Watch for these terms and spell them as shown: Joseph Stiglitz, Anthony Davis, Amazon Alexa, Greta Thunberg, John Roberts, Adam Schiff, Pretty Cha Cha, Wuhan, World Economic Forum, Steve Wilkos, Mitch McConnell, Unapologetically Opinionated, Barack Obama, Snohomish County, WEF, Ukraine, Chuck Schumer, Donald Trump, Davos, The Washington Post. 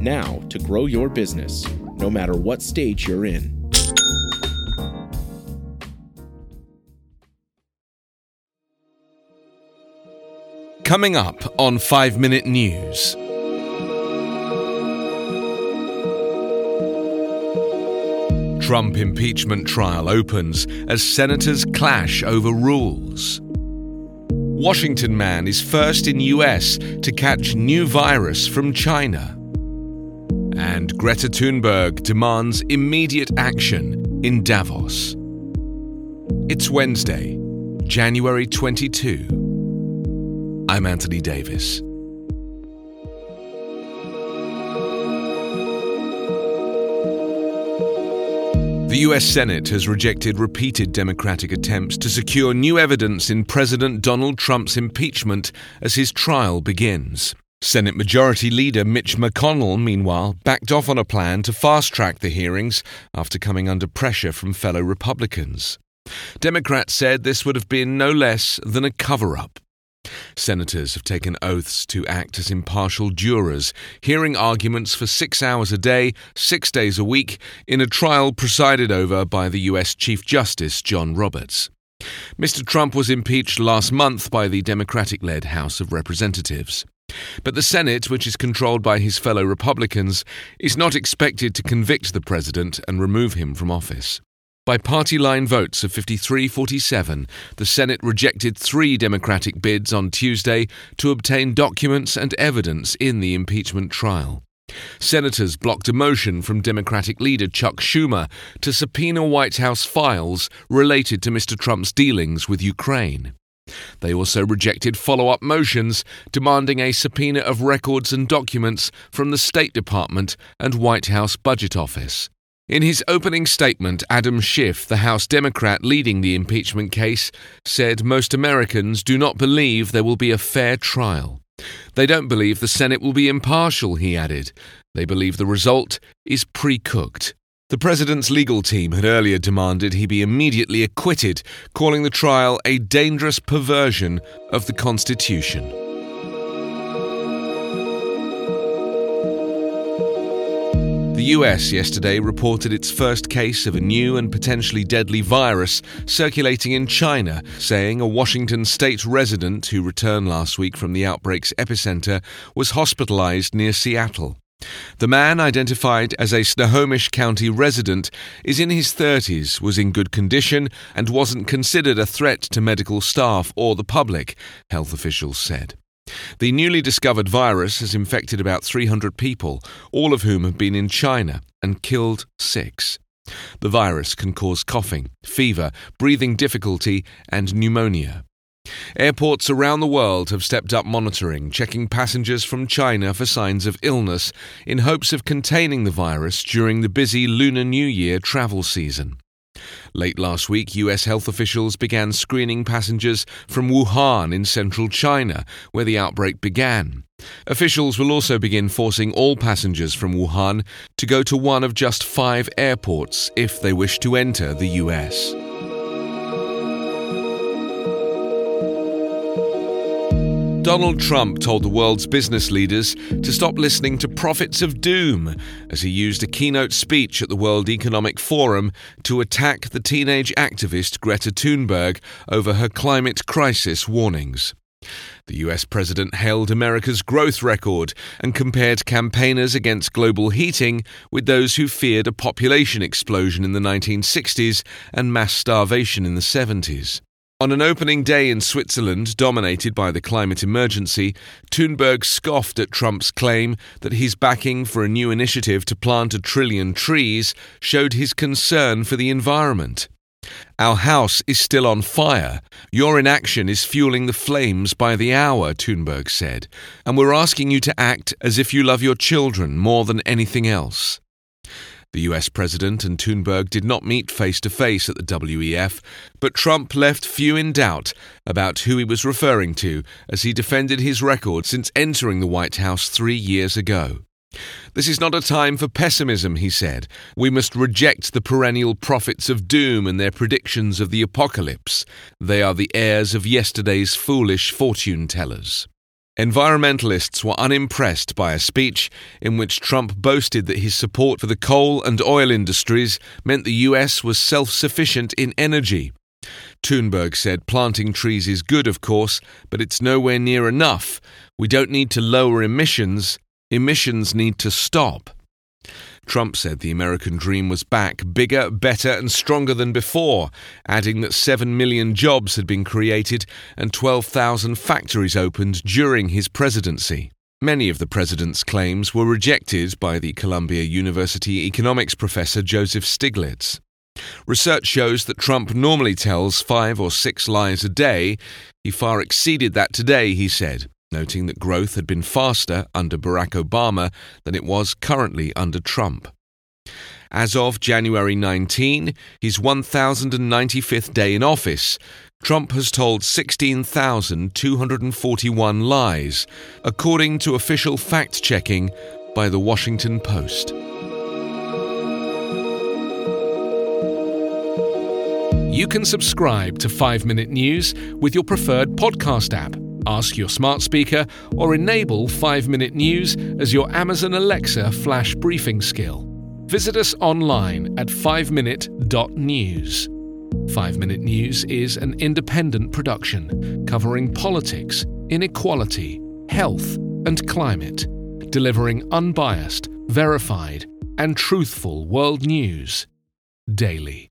now to grow your business, no matter what stage you're in. Coming up on 5-Minute News. Trump impeachment trial opens as senators clash over rules. Washington man is first in US to catch new virus from China. And Greta Thunberg demands immediate action in Davos. It's Wednesday, January 22. I'm Anthony Davis. The US Senate has rejected repeated Democratic attempts to secure new evidence in President Donald Trump's impeachment as his trial begins. Senate Majority Leader Mitch McConnell, meanwhile, backed off on a plan to fast-track the hearings after coming under pressure from fellow Republicans. Democrats said this would have been no less than a cover-up. Senators have taken oaths to act as impartial jurors, hearing arguments for 6 hours a day, 6 days a week, in a trial presided over by the US Chief Justice John Roberts. Mr. Trump was impeached last month by the Democratic-led House of Representatives. But the Senate, which is controlled by his fellow Republicans, is not expected to convict the president and remove him from office. By party-line votes of 53-47, the Senate rejected 3 Democratic bids on Tuesday to obtain documents and evidence in the impeachment trial. Senators blocked a motion from Democratic leader Chuck Schumer to subpoena White House files related to Mr. Trump's dealings with Ukraine. They also rejected follow-up motions demanding a subpoena of records and documents from the State Department and White House Budget Office. In his opening statement, Adam Schiff, the House Democrat leading the impeachment case, said most Americans do not believe there will be a fair trial. They don't believe the Senate will be impartial, he added. They believe the result is pre-cooked. The president's legal team had earlier demanded he be immediately acquitted, calling the trial a dangerous perversion of the Constitution. The US yesterday reported its first case of a new and potentially deadly virus circulating in China, saying a Washington state resident who returned last week from the outbreak's epicenter was hospitalized near Seattle. The man, identified as a Snohomish County resident, is in his 30s, was in good condition, and wasn't considered a threat to medical staff or the public, health officials said. The newly discovered virus has infected about 300 people, all of whom have been in China, and killed 6. The virus can cause coughing, fever, breathing difficulty, and pneumonia. Airports around the world have stepped up monitoring, checking passengers from China for signs of illness in hopes of containing the virus during the busy Lunar New Year travel season. Late last week, US health officials began screening passengers from Wuhan in central China, where the outbreak began. Officials will also begin forcing all passengers from Wuhan to go to one of just 5 airports if they wish to enter the US. Donald Trump told the world's business leaders to stop listening to prophets of doom as he used a keynote speech at the World Economic Forum to attack the teenage activist Greta Thunberg over her climate crisis warnings. The US president hailed America's growth record and compared campaigners against global heating with those who feared a population explosion in the 1960s and mass starvation in the 70s. On an opening day in Switzerland, dominated by the climate emergency, Thunberg scoffed at Trump's claim that his backing for a new initiative to plant 1 trillion trees showed his concern for the environment. "Our house is still on fire. Your inaction is fueling the flames by the hour," Thunberg said, "and we're asking you to act as if you love your children more than anything else." The US president and Thunberg did not meet face-to-face at the WEF, but Trump left few in doubt about who he was referring to as he defended his record since entering the White House 3 years ago. "This is not a time for pessimism," he said. "We must reject the perennial prophets of doom and their predictions of the apocalypse. They are the heirs of yesterday's foolish fortune-tellers." Environmentalists were unimpressed by a speech in which Trump boasted that his support for the coal and oil industries meant the US was self-sufficient in energy. Thunberg said planting trees is good, of course, but it's nowhere near enough. "We don't need to lower emissions. Emissions need to stop." Trump said the American dream was back, bigger, better and stronger than before, adding that 7 million jobs had been created and 12,000 factories opened during his presidency. Many of the president's claims were rejected by the Columbia University economics professor Joseph Stiglitz. Research shows that Trump normally tells 5 or 6 lies a day. He far exceeded that today, he said, noting that growth had been faster under Barack Obama than it was currently under Trump. As of January 19, his 1,095th day in office, Trump has told 16,241 lies, according to official fact-checking by The Washington Post. You can subscribe to 5-Minute News with your preferred podcast app. Ask your smart speaker or enable 5-Minute News as your Amazon Alexa flash briefing skill. Visit us online at 5minute.news. 5-Minute News is an independent production covering politics, inequality, health, and climate, delivering unbiased, verified, and truthful world news daily.